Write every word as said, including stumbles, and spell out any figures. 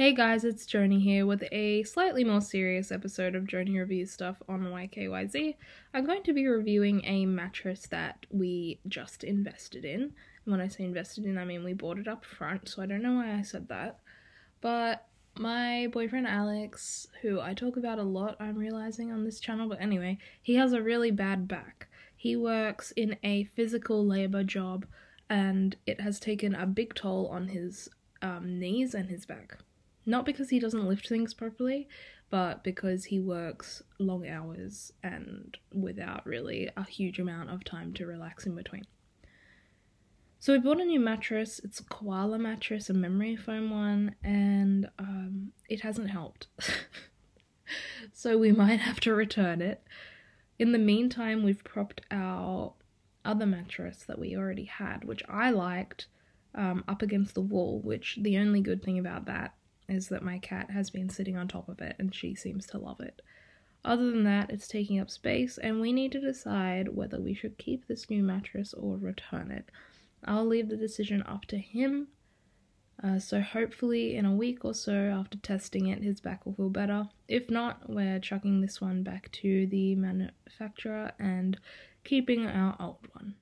Hey guys, it's Joanie here with a slightly more serious episode of Joanie Reviews Stuff on Y K Y Z. I'm going to be reviewing a mattress that we just invested in. And when I say invested in, I mean we bought it up front, so I don't know why I said that. But my boyfriend Alex, who I talk about a lot, I'm realizing, on this channel, but anyway, he has a really bad back. He works in a physical labor job and it has taken a big toll on his um, knees and his back. Not because he doesn't lift things properly, but because he works long hours and without really a huge amount of time to relax in between. So we bought a new mattress. It's a koala mattress, a memory foam one, and um, it hasn't helped. So we might have to return it. In the meantime, we've propped our other mattress that we already had, which I liked, um, up against the wall, which the only good thing about that is that my cat has been sitting on top of it and she seems to love it. Other than that, it's taking up space and we need to decide whether we should keep this new mattress or return it. I'll leave the decision up to him, uh, so hopefully in a week or so after testing it, his back will feel better. If not, we're chucking this one back to the manufacturer and keeping our old one.